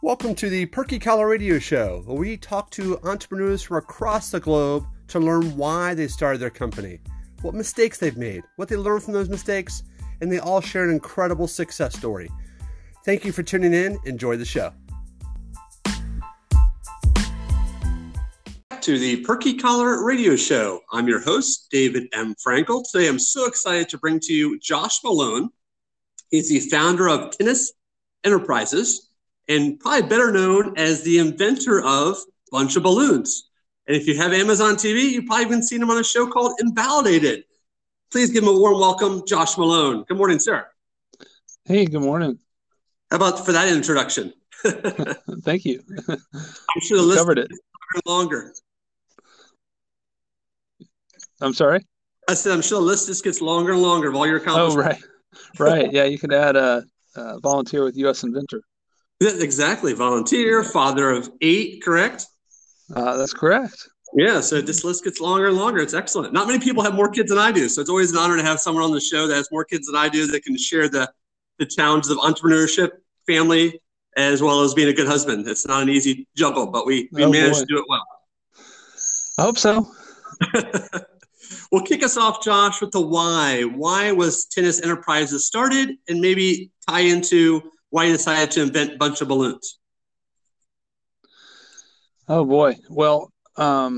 Welcome to the Perky Collar Radio Show, where we talk to entrepreneurs from across the globe to learn why they started their company, what mistakes they've made, what they learned from those mistakes, and they all share an incredible success story. Thank you for tuning in. Enjoy the show. To the Perky Collar Radio Show. I'm your host, David M. Frankel. Today, I'm so excited to bring to you Josh Malone. He's the founder of Tinnus Enterprises, and probably better known as the inventor of Bunch of Balloons. And if you have Amazon TV, you've probably even seen him on a show called Invalidated. Please give him a warm welcome, Josh Malone. Good morning, sir. Hey, good morning. How about for that introduction? Thank you. I'm sure the list covered it longer. I'm sorry? I said, I'm sure the list just gets longer and longer of all your accomplishments. Oh, right. Right. Yeah, you could add volunteer with U.S. Inventor. Exactly. Volunteer, father of 8, correct? That's correct. Yeah, so this list gets longer and longer. It's excellent. Not many people have more kids than I do, so it's always an honor to have someone on the show that has more kids than I do that can share the challenges of entrepreneurship, family, as well as being a good husband. It's not an easy juggle, but we managed to do it well. I hope so. Well, kick us off, Josh, with the why. Why was Tinnus Enterprises started, and maybe tie into why you decided to invent a bunch of balloons? Oh, boy. Well, I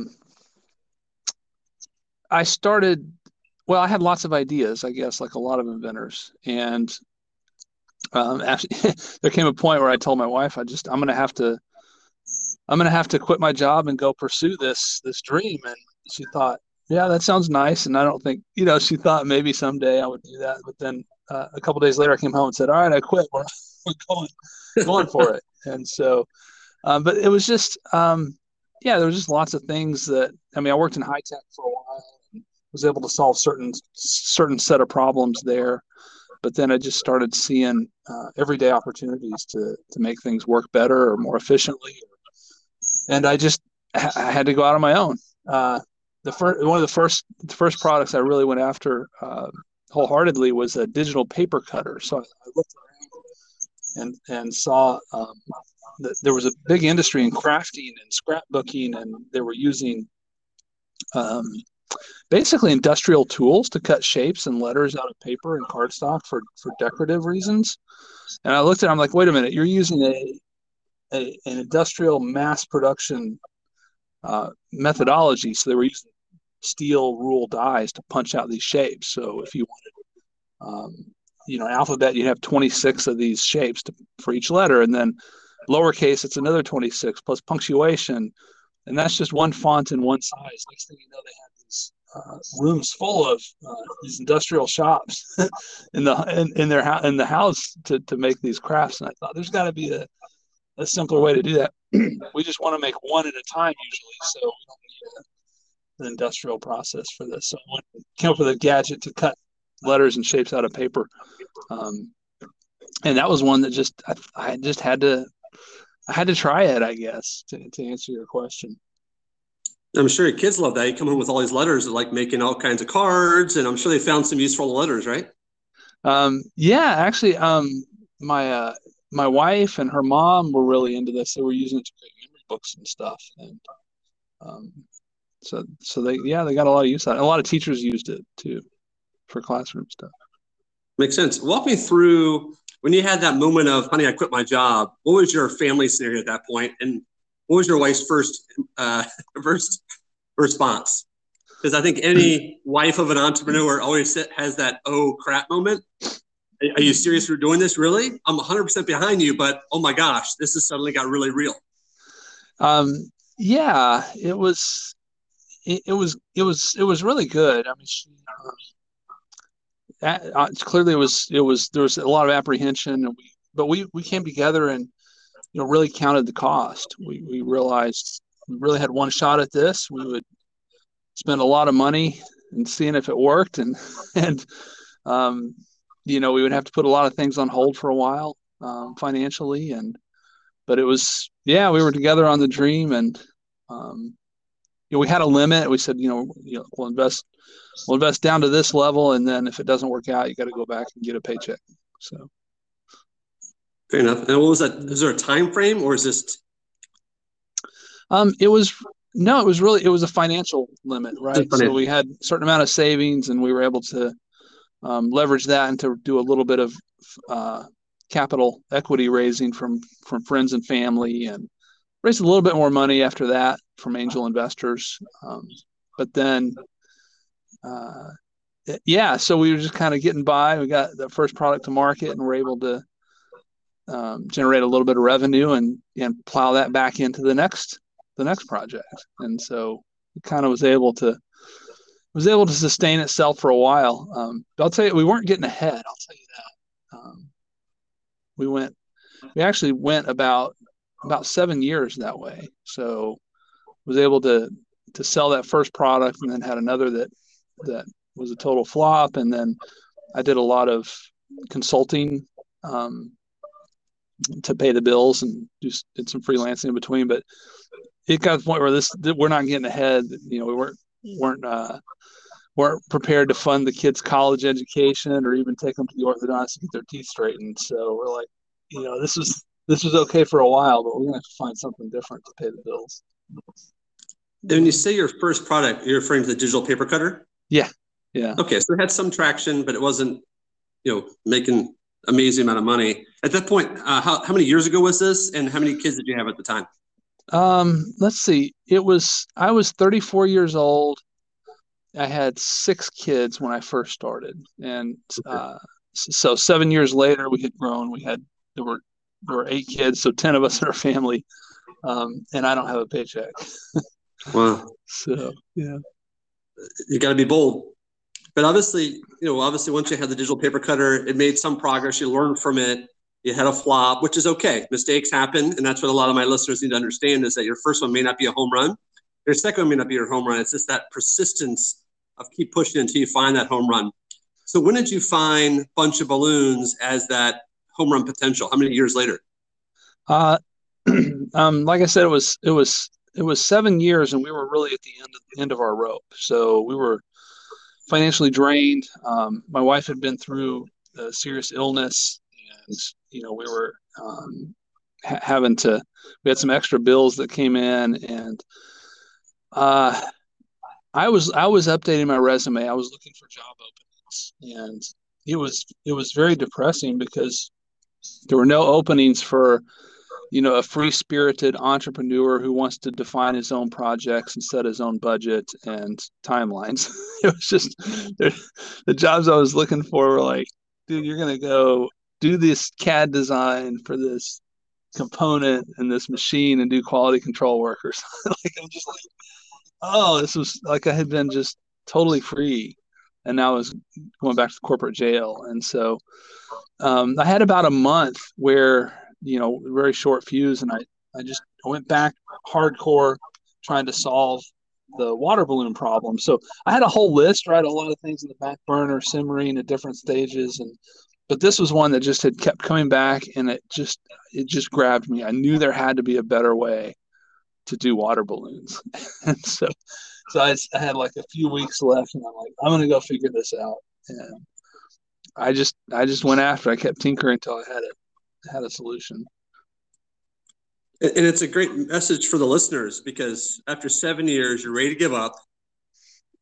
had lots of ideas, I guess, like a lot of inventors. And there came a point where I told my wife, I'm going to have to quit my job and go pursue this dream. And she thought, yeah, that sounds nice. And I don't think, she thought maybe someday I would do that. But then a couple days later, I came home and said, all right, I quit. We're going for it. And so, but it was just, there was just lots of things that, I worked in high tech for a while and was able to solve certain set of problems there. But then I just started seeing everyday opportunities to make things work better or more efficiently. And I had to go out on my own. The first products I really went after wholeheartedly was a digital paper cutter. So I looked and saw that there was a big industry in crafting and scrapbooking, and they were using basically industrial tools to cut shapes and letters out of paper and cardstock for decorative reasons. And I looked at it, I'm like, wait a minute, you're using an industrial mass production methodology. So they were using steel rule dies to punch out these shapes. So if you wanted alphabet, you have 26 of these shapes for each letter, and then lowercase, it's another 26 plus punctuation, and that's just one font and one size. Next thing you know, they have these rooms full of these industrial shops in the house to make these crafts. And I thought there's got to be a simpler way to do that. We just want to make one at a time usually, so we don't need an industrial process for this. So I came up with a gadget to cut letters and shapes out of paper, and that was one that just I had to try it, I guess, to answer your question. I'm sure your kids love that. You come home with all these letters, like making all kinds of cards, and I'm sure they found some useful letters, right? Yeah, actually, my wife and her mom were really into this. They were using it to create memory books and stuff, and so they got a lot of use out of it. A lot of teachers used it too for classroom stuff. Makes sense. Walk me through when you had that moment of, honey, I quit my job. What was your family scenario at that point? And what was your wife's first response? Because I think any wife of an entrepreneur always has that, oh crap moment. Are you serious? We're doing this? Really? I'm 100% behind you, but oh my gosh, this has suddenly got really real. Yeah, it was really good. She, clearly there was a lot of apprehension, and we came together and really counted the cost. We realized we really had one shot at this. We would spend a lot of money and seeing if it worked, and we would have to put a lot of things on hold for a while financially, but it was, we were together on the dream, and we had a limit. We said, we'll invest down to this level, and then if it doesn't work out, you got to go back and get a paycheck. So Fair enough. And what was that? Is there a time frame, or is this? It was a financial limit, right? So we had a certain amount of savings, and we were able to leverage that and to do a little bit of capital equity raising from friends and family, and raised a little bit more money after that from angel investors. But then, so we were just kind of getting by. We got the first product to market, and we're able to generate a little bit of revenue and plow that back into the next project. And so it kind of was able to sustain itself for a while. I'll tell you, we weren't getting ahead. I'll tell you that. We actually went about 7 years that way. So was able to sell that first product, and then had another that was a total flop. And then I did a lot of consulting, to pay the bills, and just did some freelancing in between. But it got to the point where we're not getting ahead. You know, we weren't prepared to fund the kids' college education, or even take them to the orthodontist to get their teeth straightened. So we're like, you know, this was okay for a while, but we're gonna have to find something different to pay the bills. And when you say your first product, you're referring to the digital paper cutter? Yeah. Yeah. Okay. So it had some traction, but it wasn't, you know, making amazing amount of money. At that point, how many years ago was this, and how many kids did you have at the time? Let's see. I was 34 years old. I had 6 kids when I first started. And so 7 years later, we had grown. There were 8 kids, so 10 of us in our family. And I don't have a paycheck. Wow. So, yeah. You got to be bold. But obviously once you had the digital paper cutter, it made some progress. You learned from it. You had a flop, which is okay. Mistakes happen. And that's what a lot of my listeners need to understand, is that your first one may not be a home run. Your second one may not be your home run. It's just that persistence of keep pushing until you find that home run. So when did you find Bunch of Balloons as that home run potential? How many years later? Like I said, it was 7 years, and we were really at the end of our rope. So we were financially drained. My wife had been through a serious illness, and you know, we were we had some extra bills that came in, and I was updating my resume. I was looking for job openings, and it was very depressing because there were no openings for, you know, a free-spirited entrepreneur who wants to define his own projects and set his own budget and timelines. It was just the jobs I was looking for were like, dude, you're going to go do this CAD design for this component and this machine and do quality control work or something. Like, I'm just like, oh, this was like, I had been just totally free, and now I was going back to the corporate jail. And so I had about a month where, you know, very short fuse. And I went back hardcore trying to solve the water balloon problem. So I had a whole list, right? A lot of things in the back burner simmering at different stages. But this was one that just had kept coming back, and it just grabbed me. I knew there had to be a better way to do water balloons. And so I had like a few weeks left, and I'm like, I'm going to go figure this out. And I just went after it. I kept tinkering until I had a solution. And it's a great message for the listeners, because after 7 years, you're ready to give up.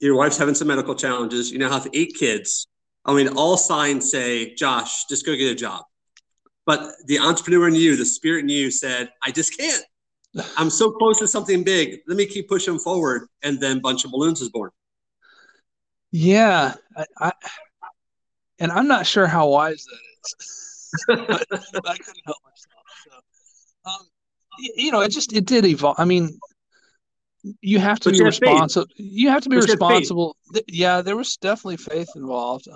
Your wife's having some medical challenges. You now have 8 kids. I mean, all signs say, Josh, just go get a job. But the entrepreneur in you, the spirit in you said, I just can't. I'm so close to something big. Let me keep pushing forward. And then Bunch of Balloons is born. Yeah. And I'm not sure how wise that is. I couldn't help myself. So, you know, it did evolve. I mean, you have to be responsible. You have to be responsible. Yeah, there was definitely faith involved,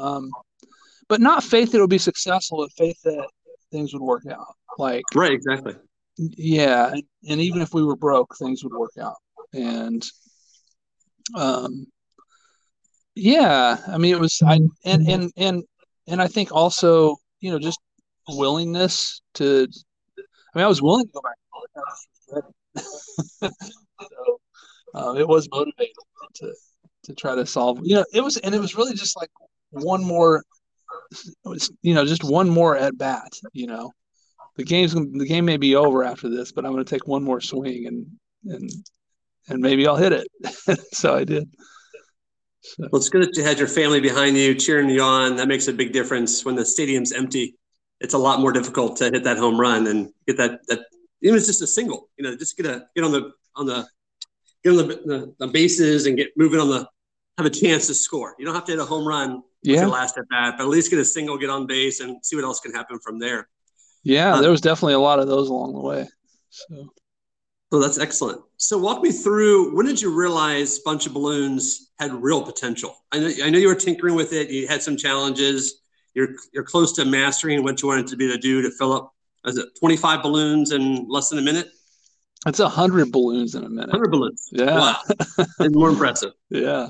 but not faith that it would be successful, but faith that things would work out. Like, right, exactly. Yeah, and even if we were broke, things would work out. And yeah, I mean, it was. And I think also, you know, just willingness to, I mean, I was willing to go back to college. So it was motivating to try to solve, you know, it was really just like one more, you know, just one more at bat, you know, the game may be over after this, but I'm going to take one more swing and maybe I'll hit it. So I did. So. Well, it's good that you had your family behind you, cheering you on. That makes a big difference. When the stadium's empty, it's a lot more difficult to hit that home run and get that even if it's just a single, you know, just get on the bases and get moving on the, have a chance to score. You don't have to hit a home run with your last at bat, but at least get a single, get on base and see what else can happen from there. Yeah. There was definitely a lot of those along the way. So that's excellent. So walk me through, when did you realize Bunch of Balloons had real potential? I know you were tinkering with it. You had some challenges. You're close to mastering what you wanted to be to do to fill up. Is it 25 balloons in less than a minute? It's 100 balloons in a minute. 100 balloons. Yeah. Wow. It's more impressive. Yeah.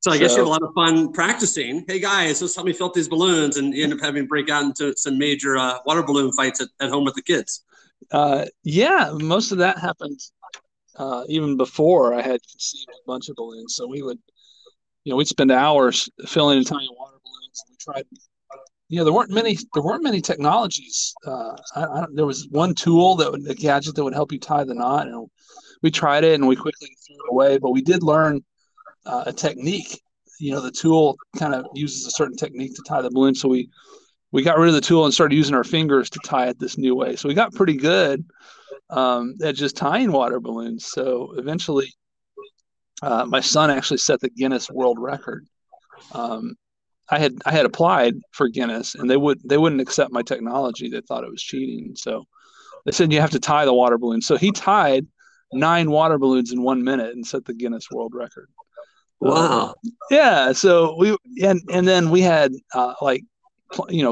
So I guess you have a lot of fun practicing. Hey, guys, let's help me fill up these balloons. And you end up having to break out into some major water balloon fights at home with the kids. Most of that happened even before I had conceived a bunch of balloons. So we would, we'd spend hours filling and tying water balloons. And we tried, there weren't many technologies. There was one tool, a gadget that would help you tie the knot. And we tried it and we quickly threw it away. But we did learn a technique. The tool kind of uses a certain technique to tie the balloon. So we got rid of the tool and started using our fingers to tie it this new way. So we got pretty good at just tying water balloons. So eventually my son actually set the Guinness World Record. I had applied for Guinness and they wouldn't accept my technology. They thought it was cheating. So they said, you have to tie the water balloon. So he tied 9 water balloons in 1 minute and set the Guinness World Record. Wow. Yeah. So then we had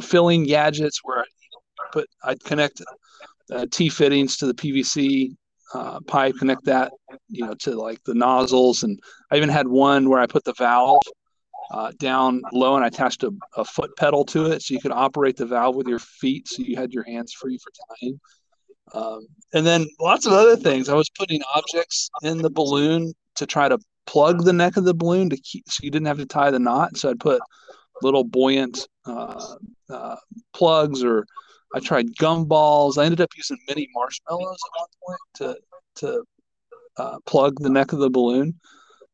filling gadgets where I'd connect T-fittings to the PVC pipe, connect that, to the nozzles. And I even had one where I put the valve down low and I attached a foot pedal to it. So you could operate the valve with your feet. So you had your hands free for tying. And then lots of other things. I was putting objects in the balloon to try to plug the neck of the balloon to keep, so you didn't have to tie the knot. So I'd put little buoyant plugs, or I tried gumballs. I ended up using mini marshmallows at one point to plug the neck of the balloon.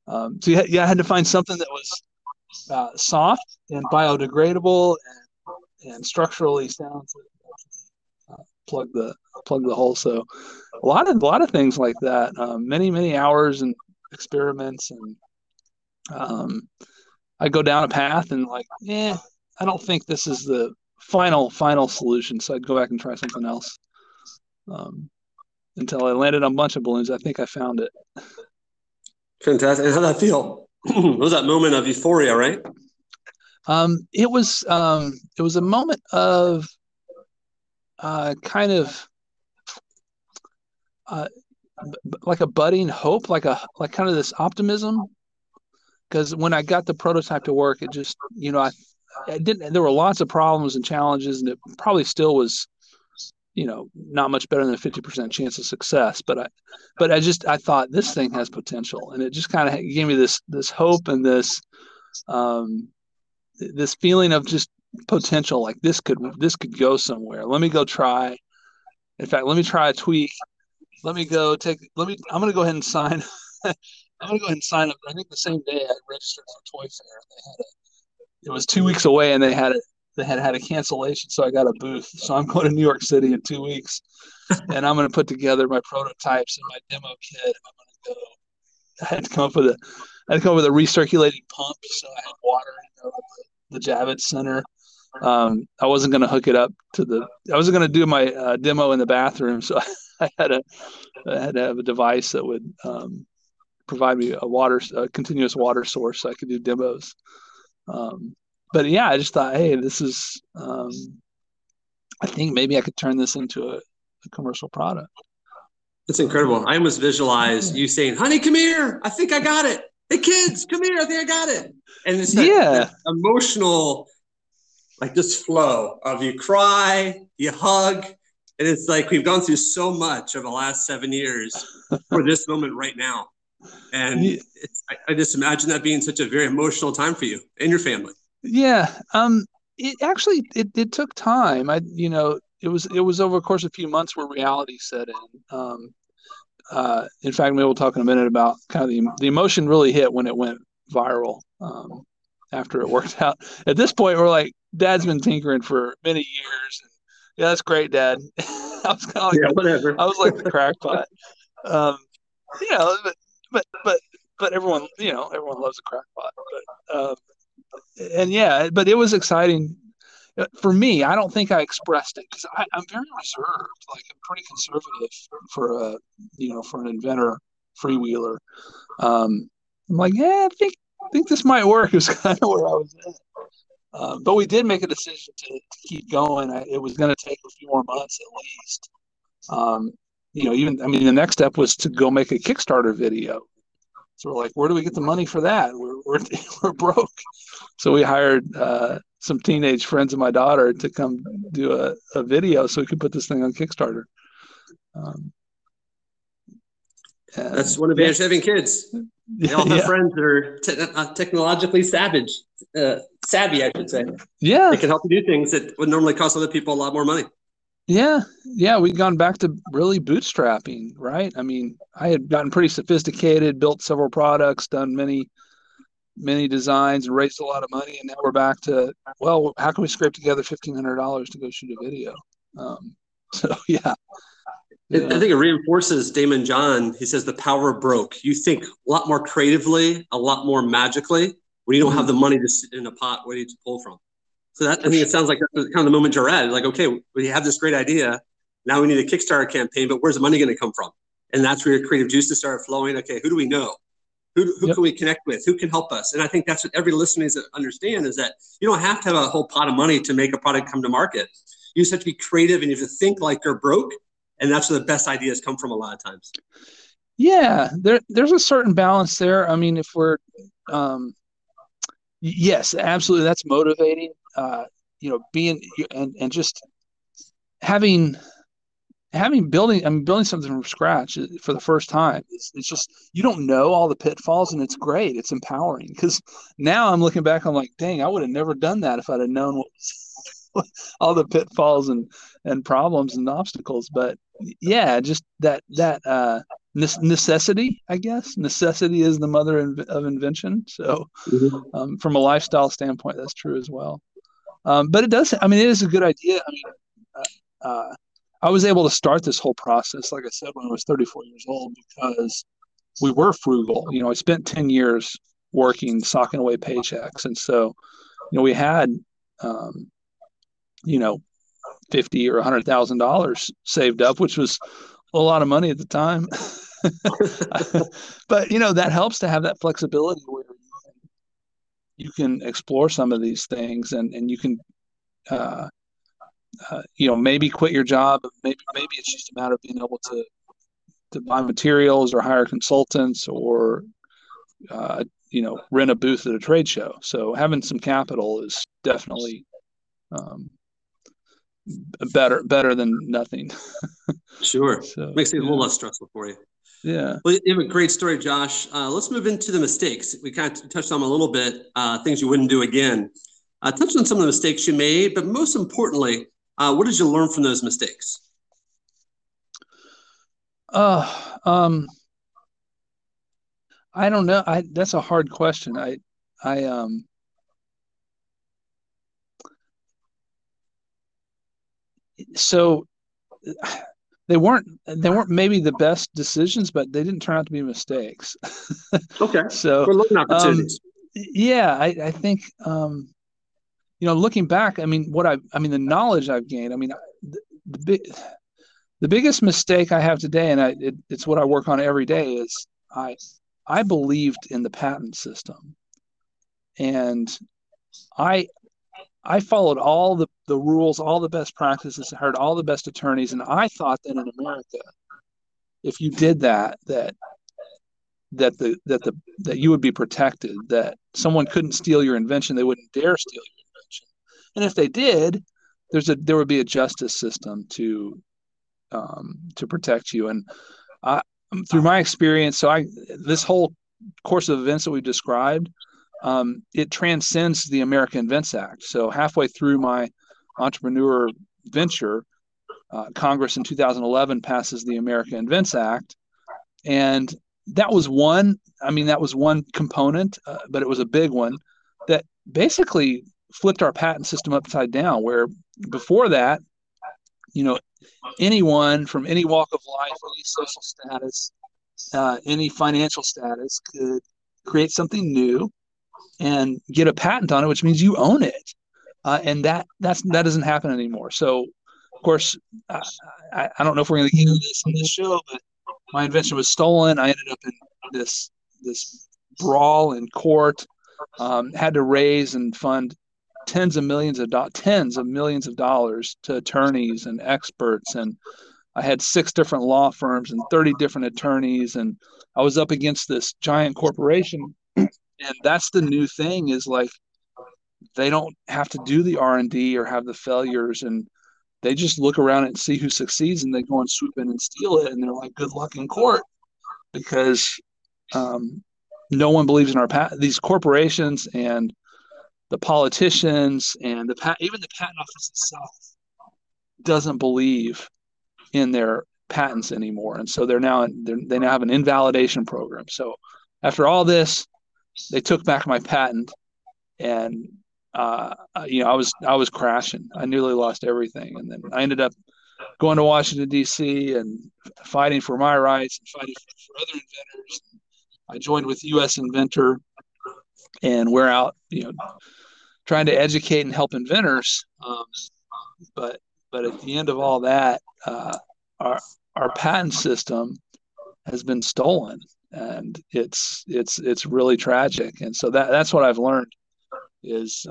I had to find something that was soft and biodegradable and structurally sound to plug the hole. So a lot of things like that. Many hours and experiments, and I go down a path and I don't think this is the final solution, so I'd go back and try something else until I landed on a bunch of balloons. I think I found it. Fantastic. How'd that feel? What was that moment of euphoria, right? It was a moment of like a budding hope, kind of this optimism. Because when I got the prototype to work, it just, I didn't, there were lots of problems and challenges, and it probably still was, not much better than a 50% chance of success. But I thought this thing has potential, and it just kind of gave me this hope and this feeling of just potential. Like this could go somewhere. Let me go try. In fact, let me try a tweak. I'm going to go ahead and sign. I'm going to go ahead and sign up. I think the same day I registered for Toy Fair. It was 2 weeks away and they had a cancellation. So I got a booth. So I'm going to New York City in 2 weeks and I'm going to put together my prototypes and my demo kit. I had to come up with a recirculating pump. So I had water at the Javits Center. I wasn't going to hook it up I wasn't going to do my demo in the bathroom. So I had to have a device that would provide me a continuous water source so I could do demos. I just thought, hey, this is, I think maybe I could turn this into a commercial product. That's incredible. I almost visualized you saying, honey, come here. I think I got it. Hey, kids, come here. I think I got it. And it's that emotional, this flow of you cry, you hug. And it's like we've gone through so much over the last 7 years for this moment right now. And I just imagine that being such a very emotional time for you and your family. Yeah. It took time. I, it was over the course of a few months where reality set in. In fact, maybe we'll talk in a minute about kind of the emotion really hit when it went viral after it worked out. At this point, we're like, Dad's been tinkering for many years. And, yeah, that's great, Dad. I was kind of like, yeah, whatever. I was like the crackpot. You know, but everyone, you know, everyone loves a crackpot. But, and yeah, but it was exciting for me. I don't think I expressed it because I'm very reserved. Like I'm pretty conservative for a, you know, for an inventor freewheeler. I'm like, yeah, I think this might work. It was kind of where I was at. But we did make a decision to keep going. It was going to take a few more months at least. You know, even, I mean, the next step was to go make a Kickstarter video. So we're like, where do we get the money for that? We're broke. So we hired some teenage friends of my daughter to come do a video so we could put this thing on Kickstarter. That's one advantage of having kids. They all have friends that are technologically savvy, I should say. Yeah. They can help you do things that would normally cost other people a lot more money. Yeah. Yeah. We've gone back to really bootstrapping, right? I mean, I had gotten pretty sophisticated, built several products, done many, many designs and raised a lot of money. And now we're back to, well, how can we scrape together $1,500 to go shoot a video? So, yeah. I think it reinforces Damon John. He says the power of broke. You think a lot more creatively, a lot more magically, when you don't have the money to sit in a pot ready to pull from. So that, I mean, it sounds like that's kind of the moment you're at. Like, okay, we have this great idea. Now we need a Kickstarter campaign, but where's the money going to come from? And that's where your creative juices start flowing. Okay, who do we know? Who can we connect with? Who can help us? And I think that's what every listener needs to understand is that you don't have to have a whole pot of money to make a product come to market. You just have to be creative and you have to think like you're broke. And that's where the best ideas come from a lot of times. Yeah, there's a certain balance there. I mean, if we're, yes, absolutely. That's motivating, you know, being and just building something from scratch for the first time. It's just, you don't know all the pitfalls and it's great. It's empowering because now I'm looking back, I'm like, dang, I would have never done that if I'd have known what was all the pitfalls and problems and obstacles. But yeah, just that necessity, I guess. Necessity is the mother of invention. So from a lifestyle standpoint, that's true as well. But it does, I mean, it is a good idea. I mean, I was able to start this whole process, like I said, when I was 34 years old because we were frugal. You know, I spent 10 years working, socking away paychecks. And so, you know, we had, you know, $50,000 or $100,000 saved up, which was a lot of money at the time. But, you know, that helps to have that flexibility where you can explore some of these things and you can, you know, maybe quit your job. Maybe it's just a matter of being able to buy materials or hire consultants or, you know, rent a booth at a trade show. So having some capital is definitely better than nothing. Sure. So, makes it a little less stressful for you. Yeah. Well, you have a great story, Josh. Let's move into the mistakes. We kind of touched on them a little bit, things you wouldn't do again. Touched on some of the mistakes you made, but most importantly, what did you learn from those mistakes? I don't know. That's a hard question. So they weren't maybe the best decisions, but they didn't turn out to be mistakes. Okay. So we're looking at opportunities. Yeah, I think, you know, looking back, I mean, the knowledge I've gained, I mean, the biggest mistake I have today, and it's what I work on every day is I believed in the patent system and I followed all the rules, all the best practices, hired all the best attorneys, and I thought that in America, if you did that you would be protected, that someone couldn't steal your invention, they wouldn't dare steal your invention, and if they did, there would be a justice system to protect you. And through my experience, this whole course of events that we've described. It transcends the America Invents Act. So halfway through my entrepreneur venture, Congress in 2011 passes the America Invents Act, and that was one. I mean, that was one component, but it was a big one that basically flipped our patent system upside down. Where before that, you know, anyone from any walk of life, any social status, any financial status could create something new and get a patent on it, which means you own it. And that doesn't happen anymore. So, of course, I don't know if we're going to get into this on this show, but my invention was stolen. I ended up in this brawl in court. Had to raise and fund tens of millions of dollars to attorneys and experts, and I had 6 different law firms and 30 different attorneys, and I was up against this giant corporation. And that's the new thing, is like they don't have to do the R&D or have the failures, and they just look around and see who succeeds, and they go and swoop in and steal it, and they're like, good luck in court, because no one believes in our patent. These corporations and the politicians and even the patent office itself doesn't believe in their patents anymore, and so they now have an invalidation program. So after all this, they took back my patent, and I was crashing. I nearly lost everything, and then I ended up going to Washington D.C. and fighting for my rights and fighting for other inventors. I joined with U.S. Inventor, and we're out, trying to educate and help inventors. But at the end of all that, our patent system has been stolen, and it's really tragic. And so that's what I've learned is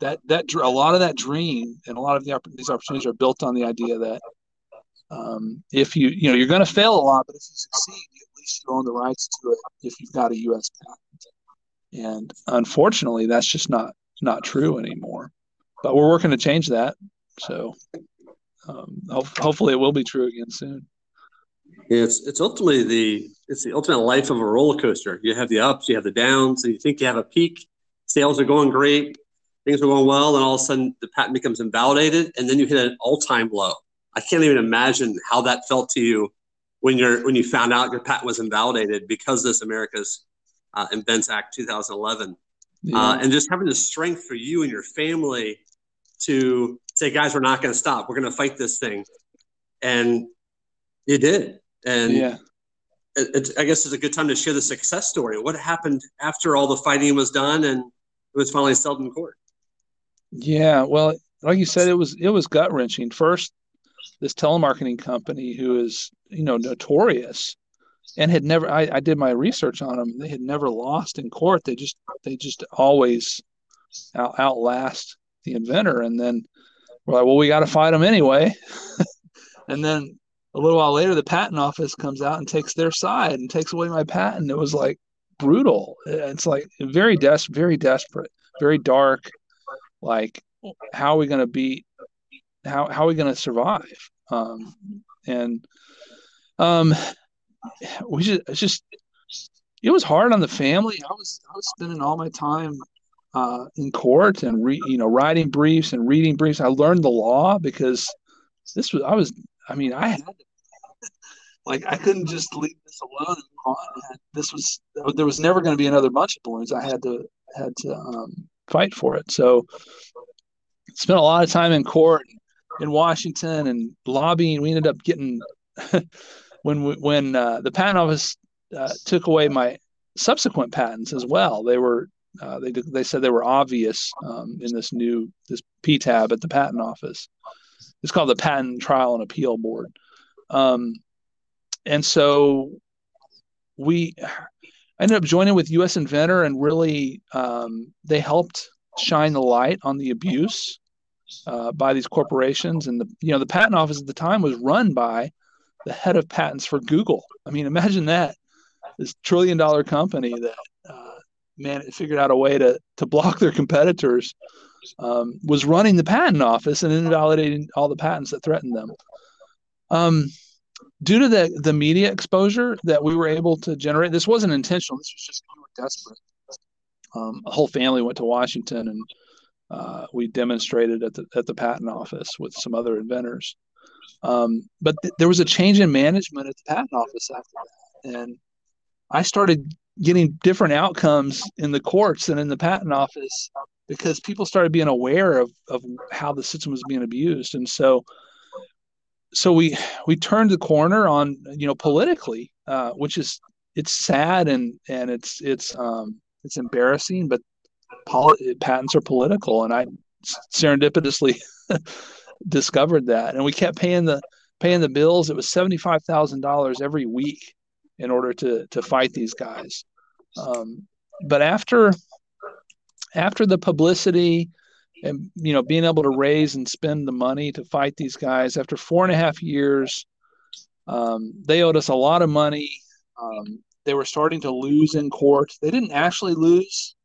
that a lot of that dream and a lot of these opportunities are built on the idea that if you you're going to fail a lot, but if you succeed, at least you own the rights to it if you've got a U.S. patent. And unfortunately, that's just not true anymore. But we're working to change that. So hopefully it will be true again soon. It's ultimately the ultimate life of a roller coaster. You have the ups, you have the downs, and you think you have a peak. Sales are going great, things are going well, and all of a sudden the patent becomes invalidated, and then you hit an all-time low. I can't even imagine how that felt to you when you found out your patent was invalidated because of this America's Invents Act 2011. Yeah. And just having the strength for you and your family to say, guys, we're not going to stop. We're going to fight this thing. And you did. And yeah. I guess it's a good time to share the success story. What happened after all the fighting was done and it was finally settled in court? Yeah, well, like you said, it was gut-wrenching. First, this telemarketing company who is, notorious and had never, I did my research on them. They had never lost in court. They just always outlast the inventor. And then we're like, well, we got to fight them anyway. And then a little while later, the patent office comes out and takes their side and takes away my patent. It was like brutal. It's like very desperate, very dark. Like, how are we going to beat? How are we going to survive? It was hard on the family. I was spending all my time in court and writing briefs and reading briefs. I learned the law because I had to, like, I couldn't just leave this alone and move on. There was never going to be another bunch of balloons. I had to fight for it. So spent a lot of time in court in Washington and lobbying. We ended up getting when the patent office took away my subsequent patents as well. They were they said they were obvious in this PTAB at the patent office. It's called the Patent Trial and Appeal Board, and so I ended up joining with U.S. Inventor, and really they helped shine the light on the abuse by these corporations. And the patent office at the time was run by the head of patents for Google. I mean, imagine that, this trillion-dollar company that figured out a way to block their competitors. Was running the patent office and invalidating all the patents that threatened them. Due to the media exposure that we were able to generate, this wasn't intentional. This was just we were desperate. A whole family went to Washington, and we demonstrated at the patent office with some other inventors. But there was a change in management at the patent office after that. And I started getting different outcomes in the courts and in the patent office because people started being aware of how the system was being abused. And so we turned the corner on, politically, which is, it's sad and it's embarrassing, but patents are political. And I serendipitously discovered that. And we kept paying the bills. It was $75,000 every week in order to fight these guys. But after the publicity and, being able to raise and spend the money to fight these guys, after 4.5 years, they owed us a lot of money. They were starting to lose in court. They didn't actually lose,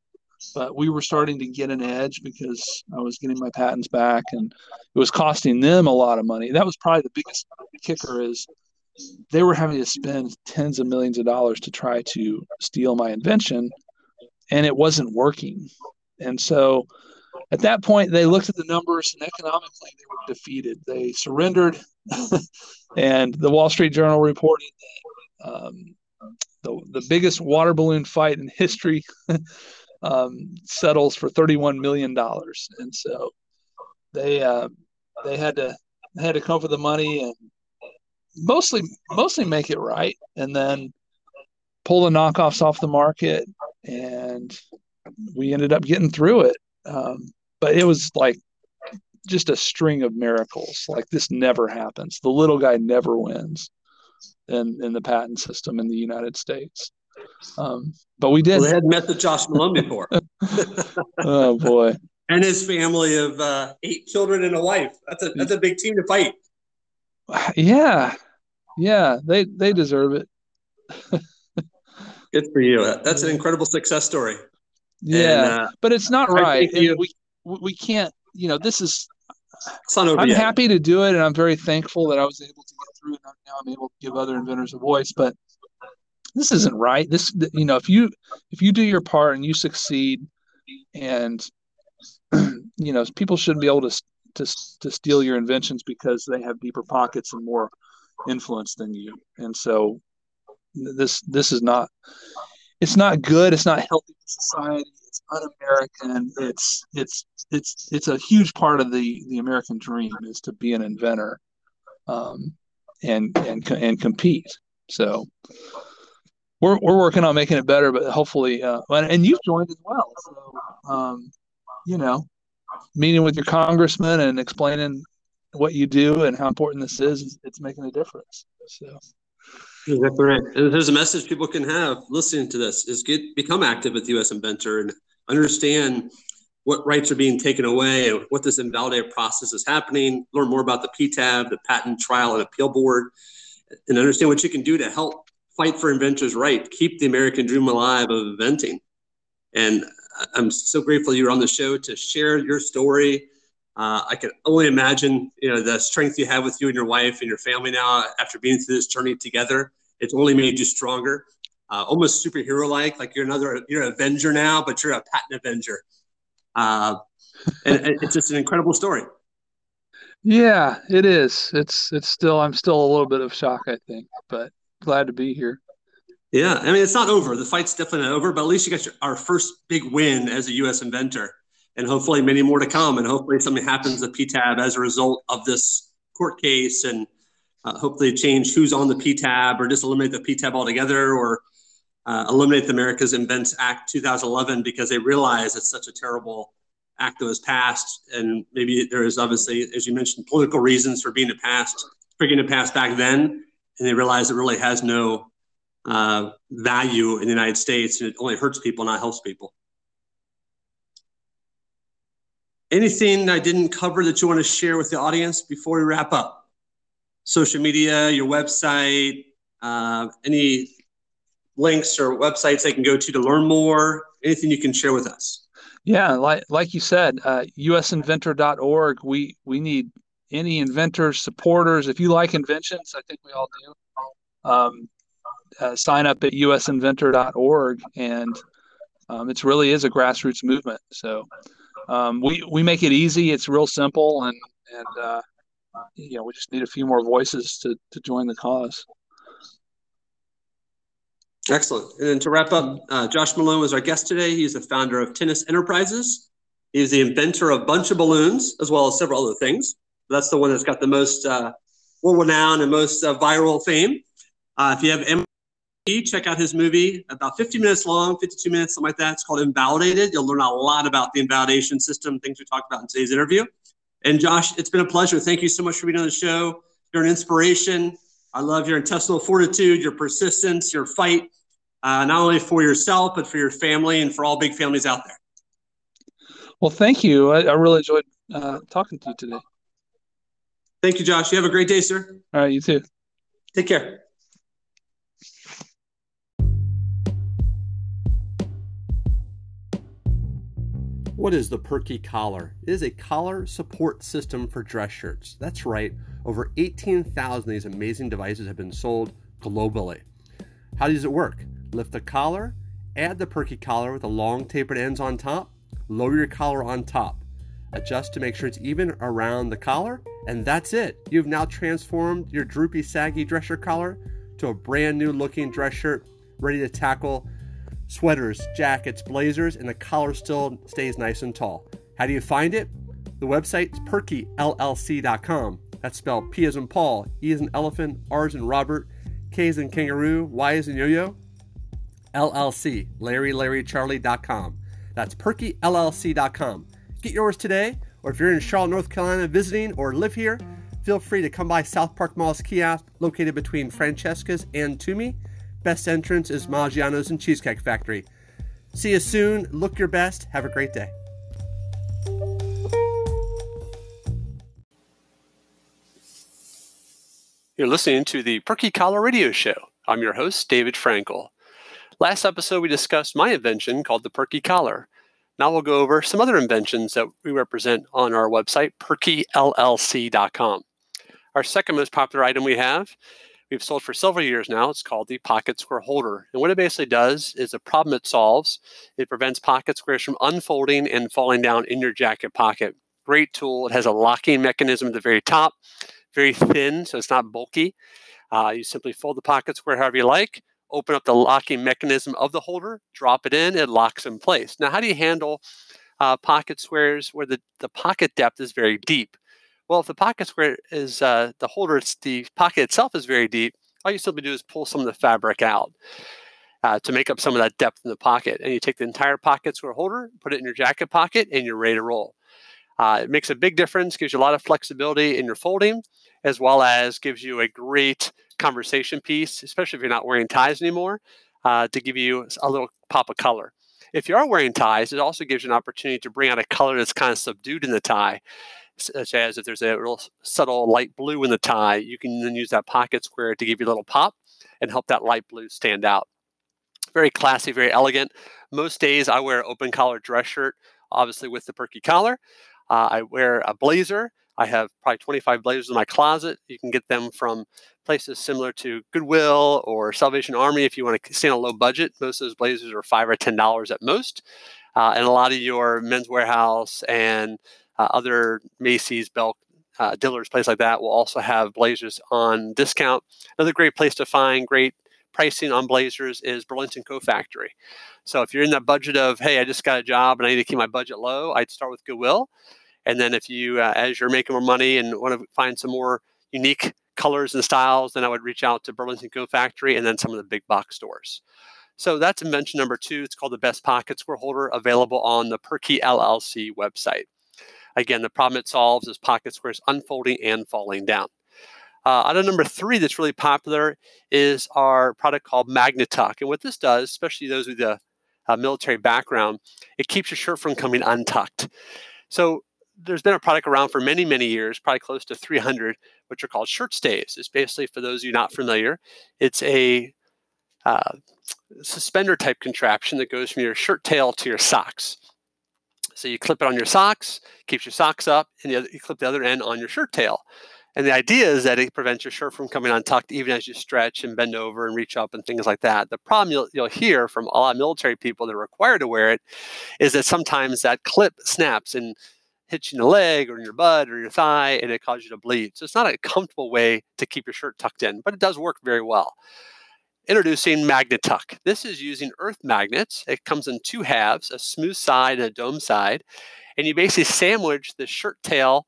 but we were starting to get an edge because I was getting my patents back and it was costing them a lot of money. That was probably the biggest kicker, is they were having to spend tens of millions of dollars to try to steal my invention, and it wasn't working. And so at that point, they looked at the numbers, and economically, they were defeated. They surrendered, and the Wall Street Journal reported that the biggest water balloon fight in history settles for $31 million. And so they had to come for the money and mostly make it right, and then pull the knockoffs off the market, and we ended up getting through it. But it was like just a string of miracles. Like, this never happens. The little guy never wins in the patent system in the United States. But we did. We had met the Josh Malone before. Oh boy! And his family of 8 children and a wife. That's a big team to fight. Yeah, they deserve it. Good for you. That's an incredible success story. Yeah, and, but it's not right. We can't. This is. I'm happy to do it, and I'm very thankful that I was able to get through it. And now I'm able to give other inventors a voice. But this isn't right. This, if you do your part and you succeed, and people shouldn't be able to steal your inventions because they have deeper pockets and more influence than you. And so this is not, it's not good. It's not healthy for society. It's un-American. It's a huge part of the American dream, is to be an inventor, and compete. So we're working on making it better, but hopefully, and you've joined as well. So, meeting with your congressman and explaining what you do and how important this is, it's making a difference. So exactly right. And there's a message people can have listening to this, is become active with U.S. Inventor and understand what rights are being taken away, what this invalidated process is happening, learn more about the PTAB, the Patent Trial and Appeal Board, and understand what you can do to help fight for inventors' right, keep the American dream alive of inventing. And I'm so grateful you were on the show to share your story. I can only imagine, the strength you have with you and your wife and your family now after being through this journey together. It's only made you stronger, almost superhero-like. Like, you're an Avenger now, but you're a patent Avenger. And it's just an incredible story. Yeah, it is. I'm still a little bit of shock, I think, but glad to be here. Yeah, I mean, it's not over. The fight's definitely not over, but at least you got our first big win as a U.S. inventor, and hopefully many more to come, and hopefully something happens at PTAB as a result of this court case, and hopefully change who's on the PTAB, or just eliminate the PTAB altogether, or eliminate the America Invents Act 2011, because they realize it's such a terrible act that was passed, and maybe there is, obviously, as you mentioned, political reasons for being passed back then, and they realize it really has no value in the United States, and it only hurts people, not helps people. Anything I didn't cover that you want to share with the audience before we wrap up? Social media, your website, any links or websites they can go to learn more, anything you can share with us? Yeah, like you said, usinventor.org. We need any inventors, supporters. If you like inventions, I think we all do. Sign up at usinventor.org, and it really is a grassroots movement. So we make it easy. It's real simple, and you know, we just need a few more voices to join the cause. Excellent. And then to wrap up, Josh Malone was our guest today. He's the founder of Tinnus Enterprises. He's the inventor of Bunch of Balloons, as well as several other things. That's the one that's got the most world renown and most viral fame. If you have MIT, check out his movie, about 50 minutes long, 52 minutes, something like that. It's called Invalidated. You'll learn a lot about the invalidation system, things we talked about in today's interview. And Josh, it's been a pleasure. Thank you so much for being on the show. You're an inspiration. I love your intestinal fortitude, your persistence, your fight, not only for yourself, but for your family and for all big families out there. Well, thank you. I really enjoyed talking to you today. Thank you, Josh. You have a great day, sir. All right, you too. Take care. What is the Perky Collar? It is a collar support system for dress shirts. That's right. Over 18,000 of these amazing devices have been sold globally. How does it work? Lift the collar, add the Perky Collar with the long tapered ends on top, lower your collar on top, adjust to make sure it's even around the collar, and that's it. You've now transformed your droopy, saggy dress shirt collar to a brand new looking dress shirt, ready to tackle sweaters, jackets, blazers, and the collar still stays nice and tall. How do you find it? The website is PerkyLLC.com. That's spelled P as in Paul, E as in Elephant, R as in Robert, K as in Kangaroo, Y as in Yo-Yo, LLC, LarryLarryCharlie.com. That's PerkyLLC.com. Get yours today, or if you're in Charlotte, North Carolina visiting or live here, feel free to come by South Park Mall's kiosk located between Francesca's and Toomey. Best entrance is Maggiano's and Cheesecake Factory. See you soon. Look your best. Have a great day. You're listening to the Perky Collar Radio Show. I'm your host, David Frankel. Last episode, we discussed my invention called the Perky Collar. Now we'll go over some other inventions that we represent on our website, PerkyLLC.com. Our second most popular item we've sold for several years now. It's called the Pocket Square Holder. And what it basically does is the problem it solves. It prevents pocket squares from unfolding and falling down in your jacket pocket. Great tool. It has a locking mechanism at the very top. Very thin, so it's not bulky. You simply fold the pocket square however you like, open up the locking mechanism of the holder, drop it in, it locks in place. Now, how do you handle pocket squares where the pocket depth is very deep? Well, if the pocket square is the holder, the pocket itself is very deep, all you simply do is pull some of the fabric out to make up some of that depth in the pocket. And you take the entire pocket square holder, put it in your jacket pocket, and you're ready to roll. It makes a big difference, gives you a lot of flexibility in your folding, as well as gives you a great conversation piece, especially if you're not wearing ties anymore, to give you a little pop of color. If you are wearing ties, it also gives you an opportunity to bring out a color that's kind of subdued in the tie, such as if there's a real subtle light blue in the tie, you can then use that pocket square to give you a little pop and help that light blue stand out. Very classy, very elegant. Most days I wear an open collar dress shirt, obviously with the Perky Collar. I wear a blazer. I have probably 25 blazers in my closet. You can get them from places similar to Goodwill or Salvation Army if you want to stay on a low budget. Most of those blazers are $5 or $10 at most. And a lot of your Men's Warehouse and other Macy's, Belk, Dillard's, places like that will also have blazers on discount. Another great place to find great pricing on blazers is Burlington Co Factory. So if you're in that budget of, hey, I just got a job and I need to keep my budget low, I'd start with Goodwill. And then if you, as you're making more money and want to find some more unique colors and styles, then I would reach out to Burlington Co Factory and then some of the big box stores. So that's invention number two. It's called the Best Pocket Square Holder, available on the Perky LLC website. Again, the problem it solves is pocket squares unfolding and falling down. Item number three that's really popular is our product called MagnaTuck. And what this does, especially those with a military background, it keeps your shirt from coming untucked. So there's been a product around for many, many years, probably close to 300, which are called shirt stays. It's basically, for those of you not familiar, it's a suspender type contraption that goes from your shirt tail to your socks. So you clip it on your socks, keeps your socks up, and you clip the other end on your shirt tail. And the idea is that it prevents your shirt from coming untucked even as you stretch and bend over and reach up and things like that. The problem you'll hear from a lot of military people that are required to wear it is that sometimes that clip snaps and hits you in the leg or in your butt or your thigh, and it causes you to bleed. So it's not a comfortable way to keep your shirt tucked in, but it does work very well. Introducing MagnaTuck. This is using earth magnets. It comes in two halves, a smooth side and a dome side. And you basically sandwich the shirt tail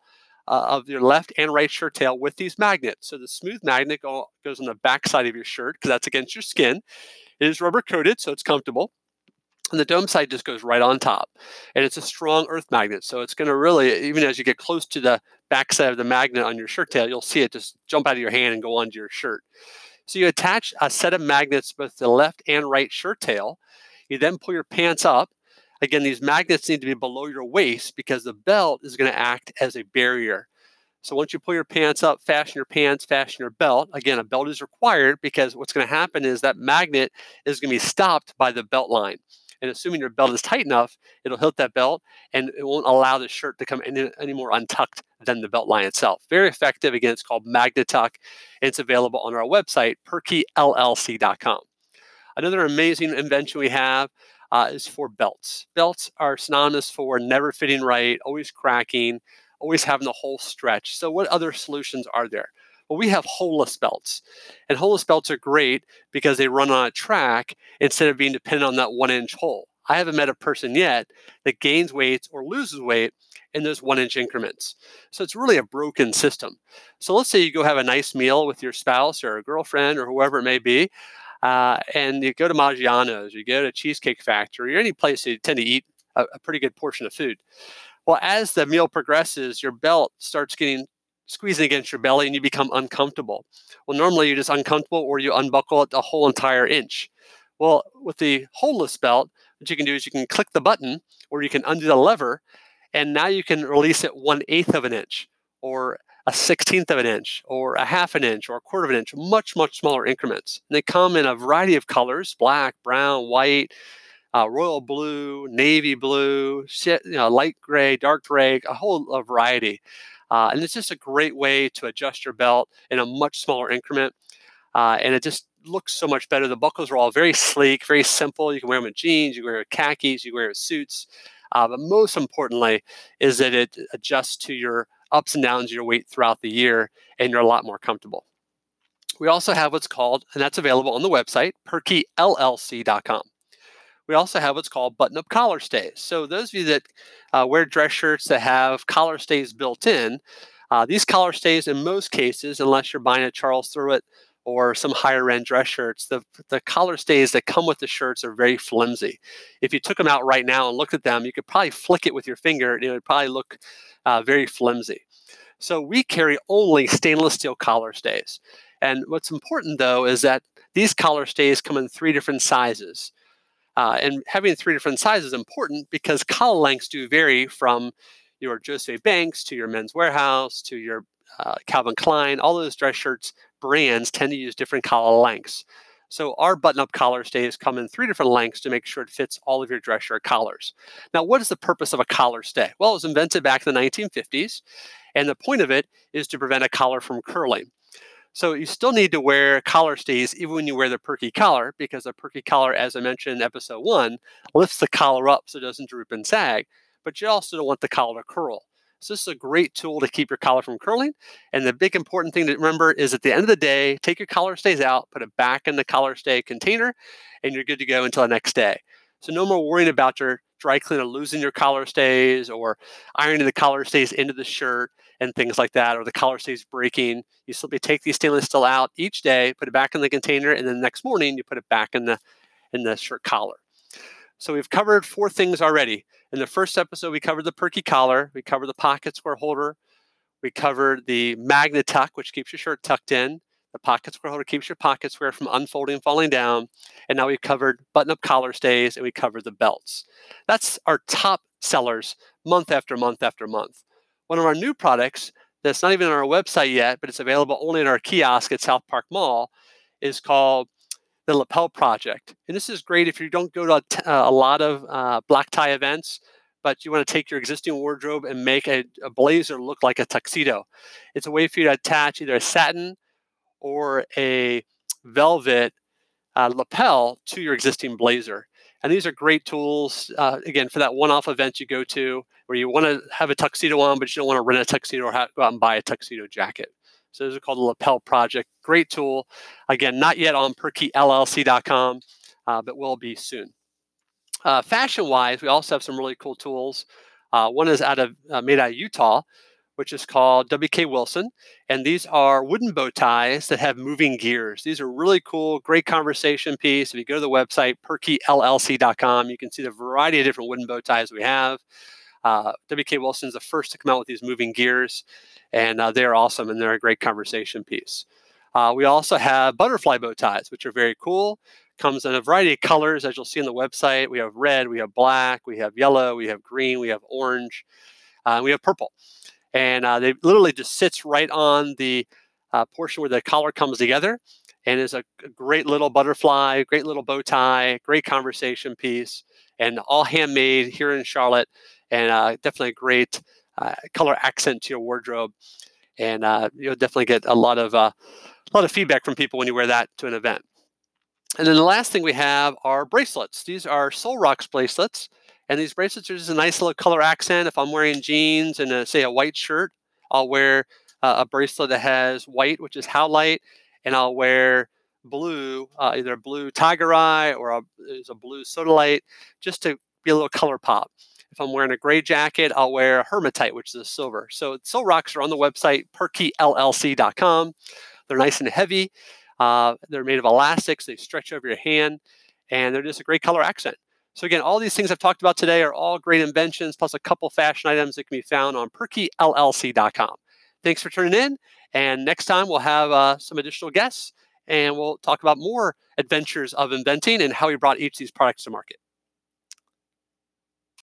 of your left and right shirt tail with these magnets. So the smooth magnet goes on the back side of your shirt because that's against your skin. It is rubber coated, so it's comfortable. And the dome side just goes right on top. And it's a strong earth magnet. So it's going to really, even as you get close to the back side of the magnet on your shirt tail, you'll see it just jump out of your hand and go onto your shirt. So you attach a set of magnets to both the left and right shirt tail. You then pull your pants up. Again, these magnets need to be below your waist because the belt is going to act as a barrier. So once you pull your pants up, fasten your pants, fasten your belt. Again, a belt is required because what's going to happen is that magnet is going to be stopped by the belt line. And assuming your belt is tight enough, it'll hit that belt and it won't allow the shirt to come any more untucked than the belt line itself. Very effective. Again, it's called MagnaTuck. It's available on our website, PerkyLLC.com. Another amazing invention we have is for belts. Belts are synonymous for never fitting right, always cracking, always having the hole stretch. So what other solutions are there? Well, we have holeless belts. And holeless belts are great because they run on a track instead of being dependent on that one-inch hole. I haven't met a person yet that gains weight or loses weight in those one-inch increments. So it's really a broken system. So let's say you go have a nice meal with your spouse or a girlfriend or whoever it may be. And you go to Maggiano's, you go to Cheesecake Factory, or any place that you tend to eat a pretty good portion of food. Well, as the meal progresses, your belt starts getting squeezing against your belly and you become uncomfortable. Well, normally you're just uncomfortable or you unbuckle it the whole entire inch. Well, with the holeless belt, what you can do is you can click the button or you can undo the lever, and now you can release it 1/8 of an inch or a 1/16 of an inch or a 1/2 inch or a 1/4 inch, much, much smaller increments. And they come in a variety of colors, black, brown, white, royal blue, navy blue, light gray, dark gray, a whole variety. And it's just a great way to adjust your belt in a much smaller increment. And it just looks so much better. The buckles are all very sleek, very simple. You can wear them with jeans, you can wear them with khakis, you can wear them with suits. But most importantly is that it adjusts to your ups and downs of your weight throughout the year, and you're a lot more comfortable. We also have what's called, and that's available on the website, PerkyLLC.com. We also have what's called button-up collar stays. So those of you that wear dress shirts that have collar stays built in, these collar stays in most cases, unless you're buying a Charles Thruitt or some higher-end dress shirts, the collar stays that come with the shirts are very flimsy. If you took them out right now and looked at them, you could probably flick it with your finger and it would probably look very flimsy. So we carry only stainless steel collar stays. And what's important, though, is that these collar stays come in 3 different sizes. And having 3 different sizes is important because collar lengths do vary from your Josue Banks to your Men's Warehouse to your Calvin Klein. All those dress shirts brands tend to use different collar lengths. So our button-up collar stays come in 3 different lengths to make sure it fits all of your dress shirt collars. Now, what is the purpose of a collar stay? Well, it was invented back in the 1950s, and the point of it is to prevent a collar from curling. So you still need to wear collar stays even when you wear the Perky Collar, because the Perky Collar, as I mentioned in episode 1, lifts the collar up so it doesn't droop and sag, but you also don't want the collar to curl. So this is a great tool to keep your collar from curling. And the big important thing to remember is at the end of the day, take your collar stays out, put it back in the collar stay container, and you're good to go until the next day. So no more worrying about your dry cleaner losing your collar stays or ironing the collar stays into the shirt and things like that, or the collar stays breaking. You simply take these stainless steel out each day, put it back in the container, and then the next morning you put it back in the shirt collar. So we've covered 4 things already. In the first episode, we covered the Perky Collar, we covered the Pocket Square Holder, we covered the MagnaTuck, which keeps your shirt tucked in. The Pocket Square Holder keeps your pocket square from unfolding and falling down. And now we've covered button-up collar stays and we covered the belts. That's our top sellers month after month after month. One of our new products that's not even on our website yet, but it's available only in our kiosk at South Park Mall, is called the Lapel Project. And this is great if you don't go to a lot of black tie events, but you want to take your existing wardrobe and make a blazer look like a tuxedo. It's a way for you to attach either a satin or a velvet lapel to your existing blazer. And these are great tools, again, for that one-off event you go to where you want to have a tuxedo on, but you don't want to rent a tuxedo or go out and buy a tuxedo jacket. So those are called the Lapel Project. Great tool. Again, not yet on PerkyLLC.com, but will be soon. Fashion-wise, we also have some really cool tools. One is made out of Utah, which is called WK Wilson. And these are wooden bow ties that have moving gears. These are really cool, great conversation piece. If you go to the website, PerkyLLC.com, you can see the variety of different wooden bow ties we have. WK Wilson is the first to come out with these moving gears, and they're awesome, and they're a great conversation piece. We also have butterfly bow ties, which are very cool. Comes in a variety of colors, as you'll see on the website. We have red, we have black, we have yellow, we have green, we have orange, we have purple. And they literally just sits right on the portion where the collar comes together, and is a great little butterfly, great little bow tie, great conversation piece, and all handmade here in Charlotte, and definitely a great color accent to your wardrobe. And you'll definitely get a lot of feedback from people when you wear that to an event. And then the last thing we have are bracelets. These are SoulRocks bracelets. And these bracelets are just a nice little color accent. If I'm wearing jeans and, say, a white shirt, I'll wear a bracelet that has white, which is howlite, and I'll wear blue, either blue tiger eye or there's a blue sodalite, just to be a little color pop. If I'm wearing a gray jacket, I'll wear a hermatite, which is a silver. So SoulRocks are on the website, PerkyLLC.com. They're nice and heavy. They're made of elastics. They stretch over your hand, and they're just a great color accent. So again, all these things I've talked about today are all great inventions, plus a couple fashion items that can be found on PerkyLLC.com. Thanks for tuning in, and next time we'll have some additional guests, and we'll talk about more adventures of inventing and how we brought each of these products to market.